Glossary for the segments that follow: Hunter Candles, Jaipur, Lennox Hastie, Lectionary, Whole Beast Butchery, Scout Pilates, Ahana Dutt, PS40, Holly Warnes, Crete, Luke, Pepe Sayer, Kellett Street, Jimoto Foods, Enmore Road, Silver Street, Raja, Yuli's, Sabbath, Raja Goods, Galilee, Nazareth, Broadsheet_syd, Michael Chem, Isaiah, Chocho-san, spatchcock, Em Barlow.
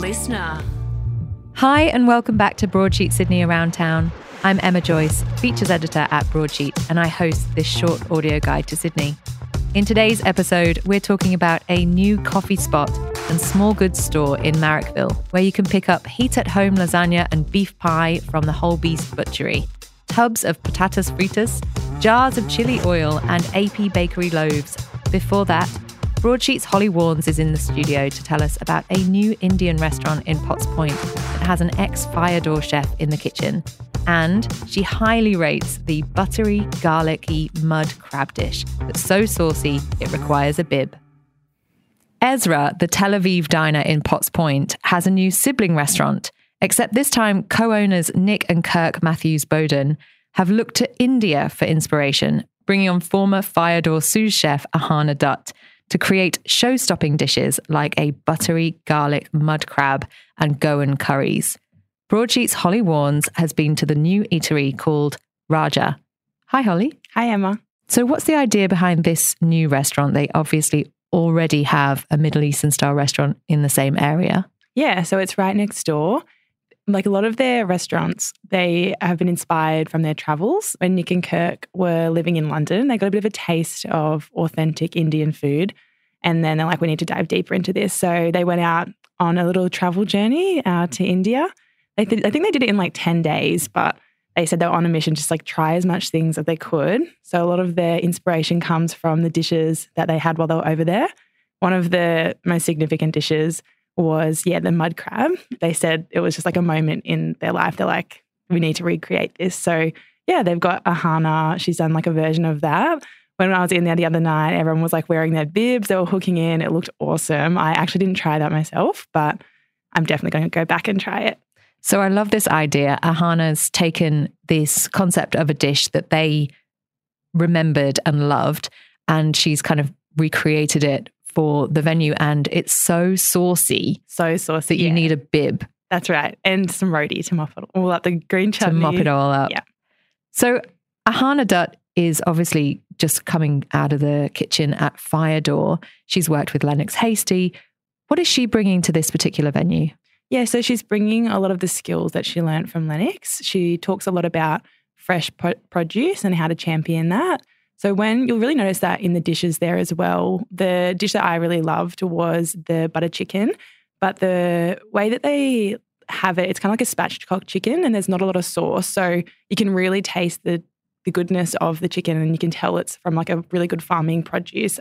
Listener. Hi and welcome back to Broadsheet Sydney Around Town. I'm Emma Joyce, Features Editor at Broadsheet, and I host this short audio guide to Sydney. In today's episode, we're talking about a new coffee spot and small goods store in Marrickville, where you can pick up heat-at-home lasagna and beef pie from the Whole Beast Butchery, tubs of patatas fritas, jars of chili oil and AP Bakery loaves. Before that, Broadsheet's Holly Warnes is in the studio to tell us about a new Indian restaurant in Potts Point that has an ex-Firedoor chef in the kitchen. And she highly rates the buttery, garlicky mud crab dish that's so saucy it requires a bib. Ezra, the Tel Aviv diner in Potts Point, has a new sibling restaurant, except this time co-owners Nick and Kirk Matthews Bowden have looked to India for inspiration, bringing on former Firedoor sous chef Ahana Dutt to create show-stopping dishes like a buttery garlic mud crab and Goan curries. Broadsheet's Holly Warnes has been to the new eatery called Raja. Hi, Holly. Hi, Emma. So what's the idea behind this new restaurant? They obviously already have a Middle Eastern-style restaurant in the same area. Yeah, so it's right next door. Like a lot of their restaurants, they have been inspired from their travels. When Nick and Kirk were living in London, they got a bit of a taste of authentic Indian food. And then they're like, we need to dive deeper into this. So they went out on a little travel journey to India. I think they did it in like 10 days, but they said they were on a mission, just like try as much things as they could. So a lot of their inspiration comes from the dishes that they had while they were over there. One of the most significant dishes was, the mud crab. They said it was just like a moment in their life. They're like, we need to recreate this. So they've got Ahana. She's done like a version of that. When I was in there the other night, everyone was like wearing their bibs. They were hooking in. It looked awesome. I actually didn't try that myself, but I'm definitely going to go back and try it. So I love this idea. Ahana's taken this concept of a dish that they remembered and loved, and she's kind of recreated it for the venue, and it's so saucy. So saucy. That you need a bib. That's right. And some roti to mop it all up, the green chutney. To mop it all up. Yeah. So Ahana Dutt is obviously just coming out of the kitchen at Firedoor. She's worked with Lennox Hastie. What is she bringing to this particular venue? Yeah, so she's bringing a lot of the skills that she learned from Lennox. She talks a lot about fresh produce and how to champion that. So you'll really notice that in the dishes there as well. The dish that I really loved was the butter chicken, but the way that they have it, it's kind of like a spatchcock chicken and there's not a lot of sauce. So you can really taste the goodness of the chicken and you can tell it's from like a really good farming produce.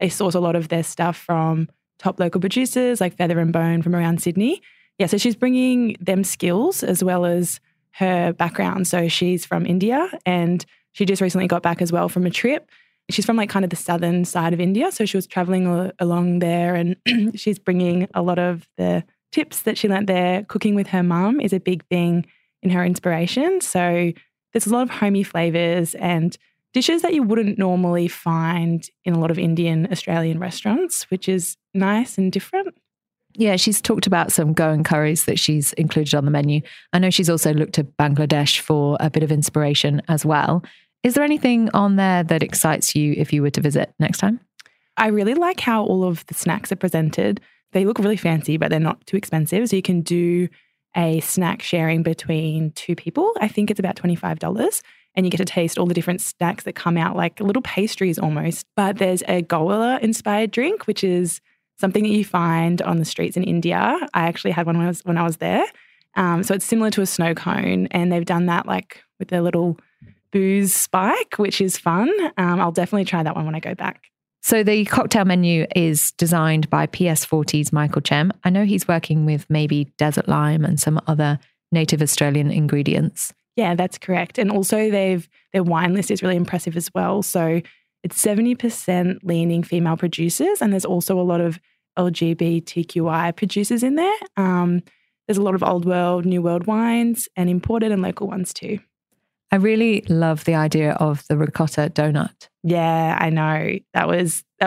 They source a lot of their stuff from top local producers like Feather and Bone from around Sydney. Yeah, so she's bringing them skills as well as her background. So she's from India and she just recently got back as well from a trip. She's from like kind of the southern side of India. So she was traveling along there and she's bringing a lot of the tips that she learnt there. Cooking with her mum is a big thing in her inspiration. So there's a lot of homey flavours and dishes that you wouldn't normally find in a lot of Indian Australian restaurants, which is nice and different. Yeah, she's talked about some Goan curries that she's included on the menu. I know she's also looked to Bangladesh for a bit of inspiration as well. Is there anything on there that excites you if you were to visit next time? I really like how all of the snacks are presented. They look really fancy, but they're not too expensive. So you can do a snack sharing between two people. I think it's about $25. And you get to taste all the different snacks that come out, like little pastries almost. But there's a Goala-inspired drink, which is something that you find on the streets in India. I actually had one when I was there. So it's similar to a snow cone. And they've done that like with a little booze spike, which is fun. I'll definitely try that one when I go back. So the cocktail menu is designed by PS40's Michael Chem. I know he's working with maybe desert lime and some other native Australian ingredients. Yeah, that's correct. And also their wine list is really impressive as well. So it's 70% leaning female producers, and there's also a lot of LGBTQI producers in there. There's a lot of old world, new world wines and imported and local ones too. I really love the idea of the ricotta donut. Yeah, I know. That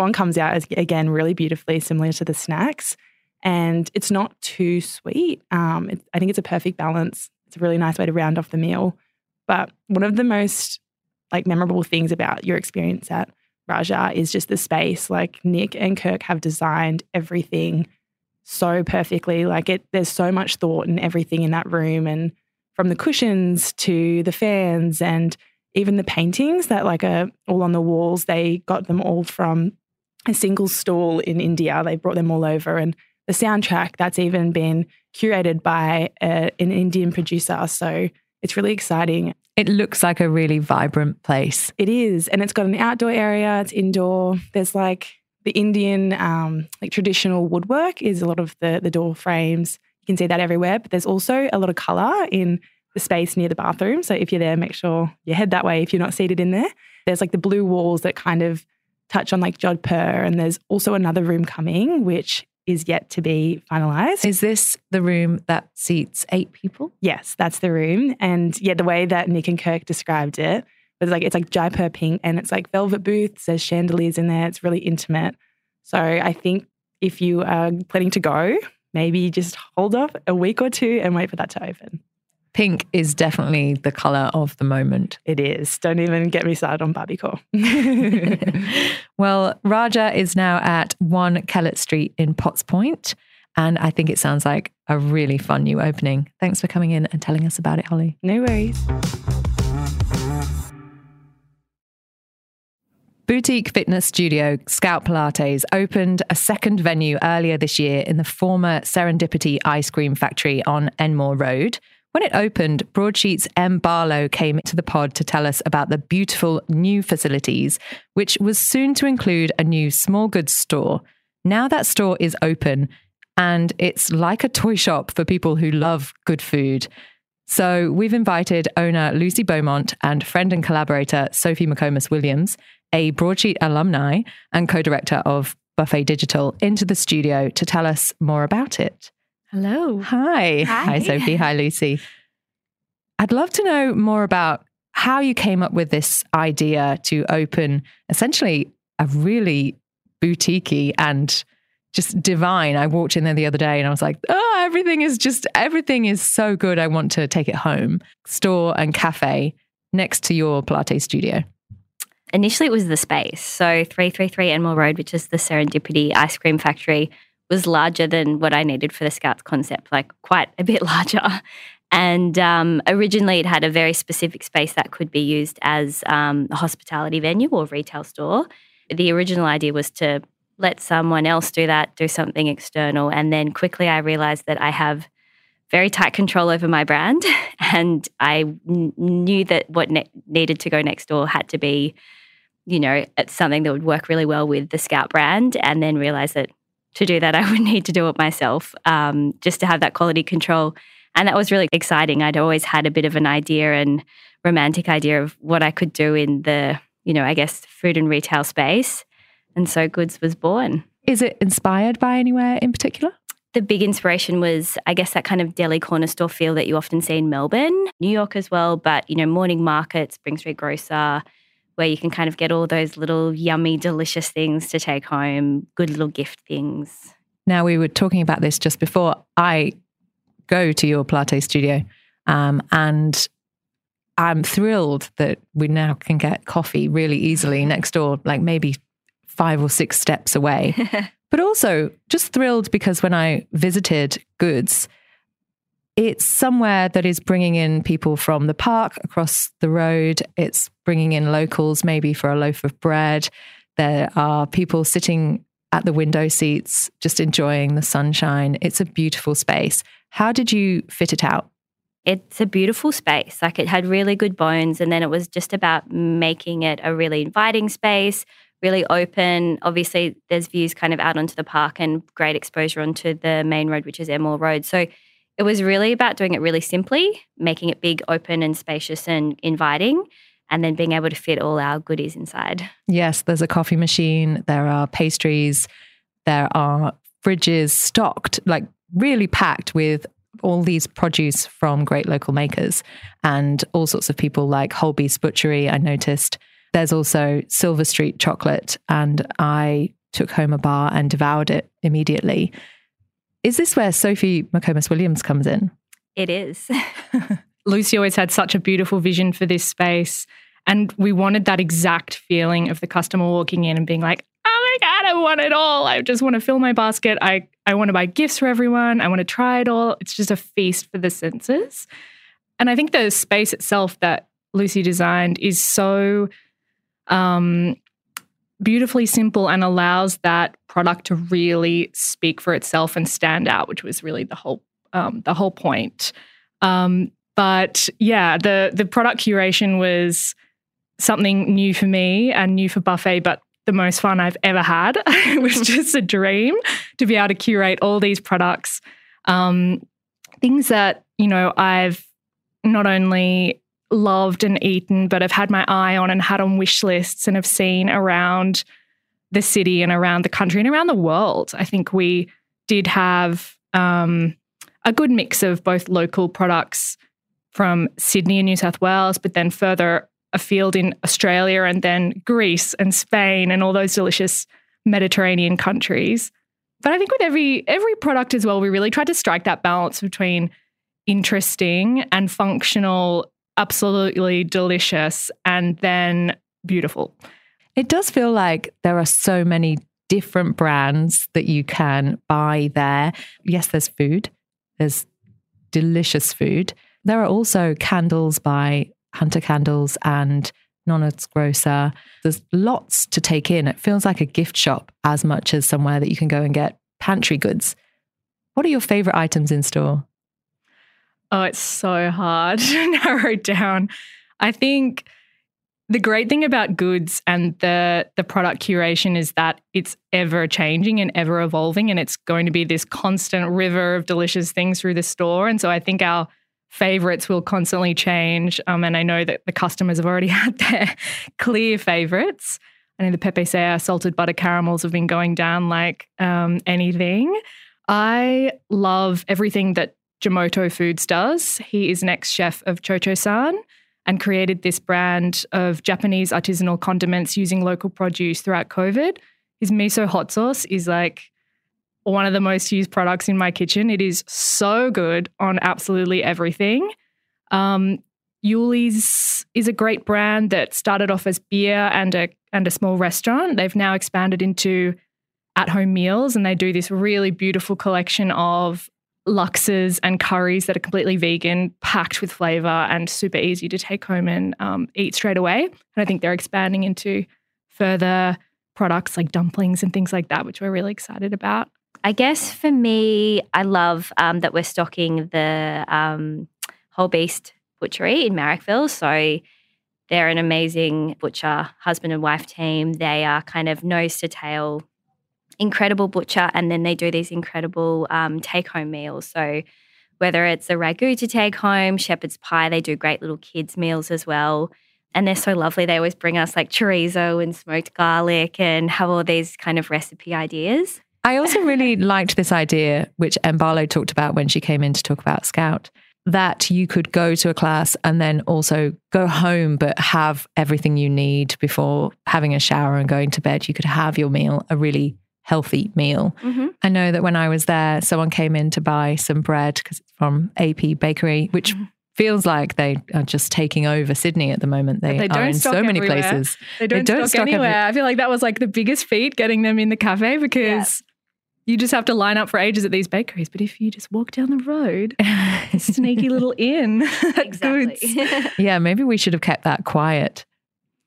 one comes out again really beautifully, similar to the snacks. And it's not too sweet. I think it's a perfect balance. It's a really nice way to round off the meal. But one of the most like memorable things about your experience at Raja is just the space. Like Nick and Kirk have designed everything so perfectly. Like there's so much thought and everything in that room, and from the cushions to the fans and even the paintings that are all on the walls. They got them all from a single stall in India. They brought them all over, and the soundtrack, that's even been curated by an Indian producer. So it's really exciting. It looks like a really vibrant place. It is. And it's got an outdoor area. It's indoor. There's the Indian traditional woodwork is a lot of the door frames. You can see that everywhere. But there's also a lot of colour in the space near the bathroom. So if you're there, make sure you head that way if you're not seated in there. There's the blue walls that kind of touch on Jodhpur. And there's also another room coming, which is yet to be finalised. Is this the room that seats 8 people? Yes, that's the room. And yeah, the way that Nick and Kirk described it was it's Jaipur pink, and it's velvet booths, there's chandeliers in there. It's really intimate. So I think if you are planning to go, maybe just hold off a week or two and wait for that to open. Pink is definitely the colour of the moment. It is. Don't even get me started on Barbiecore. Well, Raja is now at 1 Kellett Street in Potts Point, and I think it sounds like a really fun new opening. Thanks for coming in and telling us about it, Holly. No worries. Boutique fitness studio Scout Pilates opened a second venue earlier this year in the former Serendipity Ice Cream Factory on Enmore Road. When it opened, Broadsheet's Em Barlow came to the pod to tell us about the beautiful new facilities, which was soon to include a new small goods store. Now that store is open, and it's like a toy shop for people who love good food. So we've invited owner Lucy Beaumont and friend and collaborator Sophie McComas-Williams, a Broadsheet alumni and co-director of Buffet Digital, into the studio to tell us more about it. Hello. Hi. Hi, Sophie. Hi, Lucy. I'd love to know more about how you came up with this idea to open essentially a really boutique-y and just divine. I walked in there the other day and I was like, oh, everything is so good. I want to take it home. Store and cafe next to your Pilates studio. Initially, it was the space. So 333 Enmore Road, which is the Serendipity Ice Cream Factory, was larger than what I needed for the Scouts concept, quite a bit larger. And originally it had a very specific space that could be used as a hospitality venue or retail store. The original idea was to let someone else do that, do something external. And then quickly I realised that I have very tight control over my brand, and I knew that what needed to go next door had to be, it's something that would work really well with the Scout brand, and then realised that to do that, I would need to do it myself, just to have that quality control. And that was really exciting. I'd always had a bit of an idea and romantic idea of what I could do in the, food and retail space. And so Goods was born. Is it inspired by anywhere in particular? The big inspiration was, that kind of deli corner store feel that you often see in Melbourne, New York as well, but, morning markets, Spring Street Grocer, where you can kind of get all those little yummy, delicious things to take home, good little gift things. Now, we were talking about this just before. I go to your Pilates studio and I'm thrilled that we now can get coffee really easily next door, maybe 5 or 6 steps away. But also just thrilled because when I visited Goods, it's somewhere that is bringing in people from the park across the road. It's bringing in locals, maybe for a loaf of bread. There are people sitting at the window seats, just enjoying the sunshine. It's a beautiful space. How did you fit it out? It's a beautiful space. It had really good bones, and then it was just about making it a really inviting space, really open. Obviously, there's views kind of out onto the park and great exposure onto the main road, which is Enmore Road. So it was really about doing it really simply, making it big, open and spacious and inviting, and then being able to fit all our goodies inside. Yes, there's a coffee machine, there are pastries, there are fridges stocked, really packed with all these produce from great local makers and all sorts of people like Whole Beast Butchery, I noticed. There's also Silver Street chocolate, and I took home a bar and devoured it immediately. Is this where Sophie McComas-Williams comes in? It is. Lucy always had such a beautiful vision for this space, and we wanted that exact feeling of the customer walking in and being like, oh my God, I want it all. I just want to fill my basket. I I want to buy gifts for everyone. I want to try it all. It's just a feast for the senses. And I think the space itself that Lucy designed is so beautifully simple and allows that product to really speak for itself and stand out, which was really the whole point. But yeah, the product curation was something new for me and new for Buffet, but the most fun I've ever had. It was just a dream to be able to curate all these products, things that, you know, I've not only loved and eaten, but I've had my eye on and had on wish lists and have seen around the city and around the country and around the world. I think we did have a good mix of both local products from Sydney and New South Wales, but then further afield in Australia and then Greece and Spain and all those delicious Mediterranean countries. But I think with every product as well, we really tried to strike that balance between interesting and functional, absolutely delicious, and then beautiful. It does feel like there are so many different brands that you can buy there. Yes, there's food. There's delicious food. There are also candles by Hunter Candles and Nonna's Grocer. There's lots to take in. It feels like a gift shop as much as somewhere that you can go and get pantry goods. What are your favourite items in store? Oh, it's so hard to narrow down. I think the great thing about goods and the product curation is that it's ever changing and ever evolving, and it's going to be this constant river of delicious things through the store. And so I think our favourites will constantly change. And I know that the customers have already had their clear favourites. I know the Pepe Sayer salted butter caramels have been going down like anything. I love everything that Jimoto Foods does. He is an ex-chef of Chocho-san and created this brand of Japanese artisanal condiments using local produce throughout COVID. His miso hot sauce is like one of the most used products in my kitchen. It is so good on absolutely everything. Yuli's is a great brand that started off as beer and a small restaurant. They've now expanded into at-home meals, and they do this really beautiful collection of luxes and curries that are completely vegan, packed with flavour and super easy to take home and eat straight away. And I think they're expanding into further products like dumplings and things like that, which we're really excited about. I guess for me, I love that we're stocking the Whole Beast Butchery in Marrickville. So they're an amazing butcher, husband and wife team. They are kind of nose to tail, incredible butcher, and then they do these incredible take-home meals. So whether it's a ragu to take home, shepherd's pie, they do great little kids' meals as well. And they're so lovely. They always bring us like chorizo and smoked garlic and have all these kind of recipe ideas. I also really liked this idea, which Mbalo talked about when she came in to talk about Scout, that you could go to a class and then also go home, but have everything you need before having a shower and going to bed. You could have your meal, a really healthy meal. Mm-hmm. I know that when I was there, someone came in to buy some bread because it's from AP Bakery, which feels like they are just taking over Sydney at the moment. They are in so many places. They don't stock anywhere. I feel like that was like the biggest feat, getting them in the cafe, because you just have to line up for ages at these bakeries. But if you just walk down the road, sneaky little inn. Exactly. Yeah, maybe we should have kept that quiet.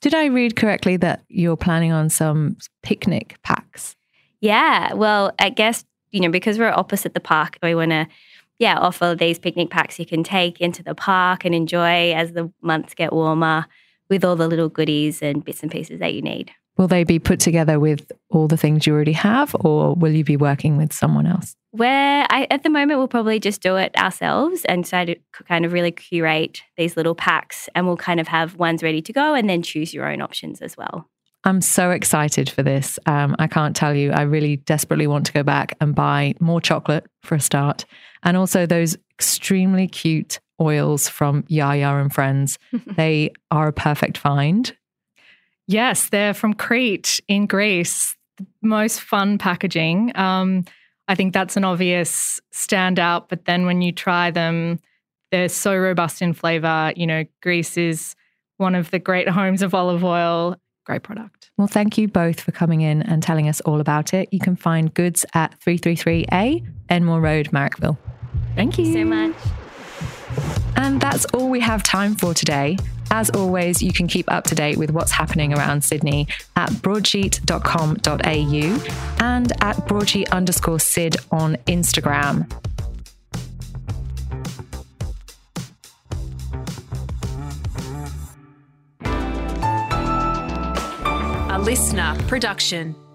Did I read correctly that you're planning on some picnic packs? Yeah, well, I guess, you know, because we're opposite the park, we want to offer these picnic packs you can take into the park and enjoy as the months get warmer, with all the little goodies and bits and pieces that you need. Will they be put together with all the things you already have, or will you be working with someone else? At the moment, we'll probably just do it ourselves and try to kind of really curate these little packs, and we'll kind of have ones ready to go and then choose your own options as well. I'm so excited for this. I can't tell you. I really desperately want to go back and buy more chocolate for a start, and also those extremely cute oils from Yaya and Friends. They are a perfect find. Yes, they're from Crete in Greece. The most fun packaging. I think that's an obvious standout, but then when you try them, they're so robust in flavour. You know, Greece is one of the great homes of olive oil. great product. Well, thank you both for coming in and telling us all about it. You can find goods at 333A, Enmore Road, Marrickville. Thank you so much. And that's all we have time for today. As always, you can keep up to date with what's happening around Sydney at broadsheet.com.au and at broadsheet_Syd on Instagram. A Listener production.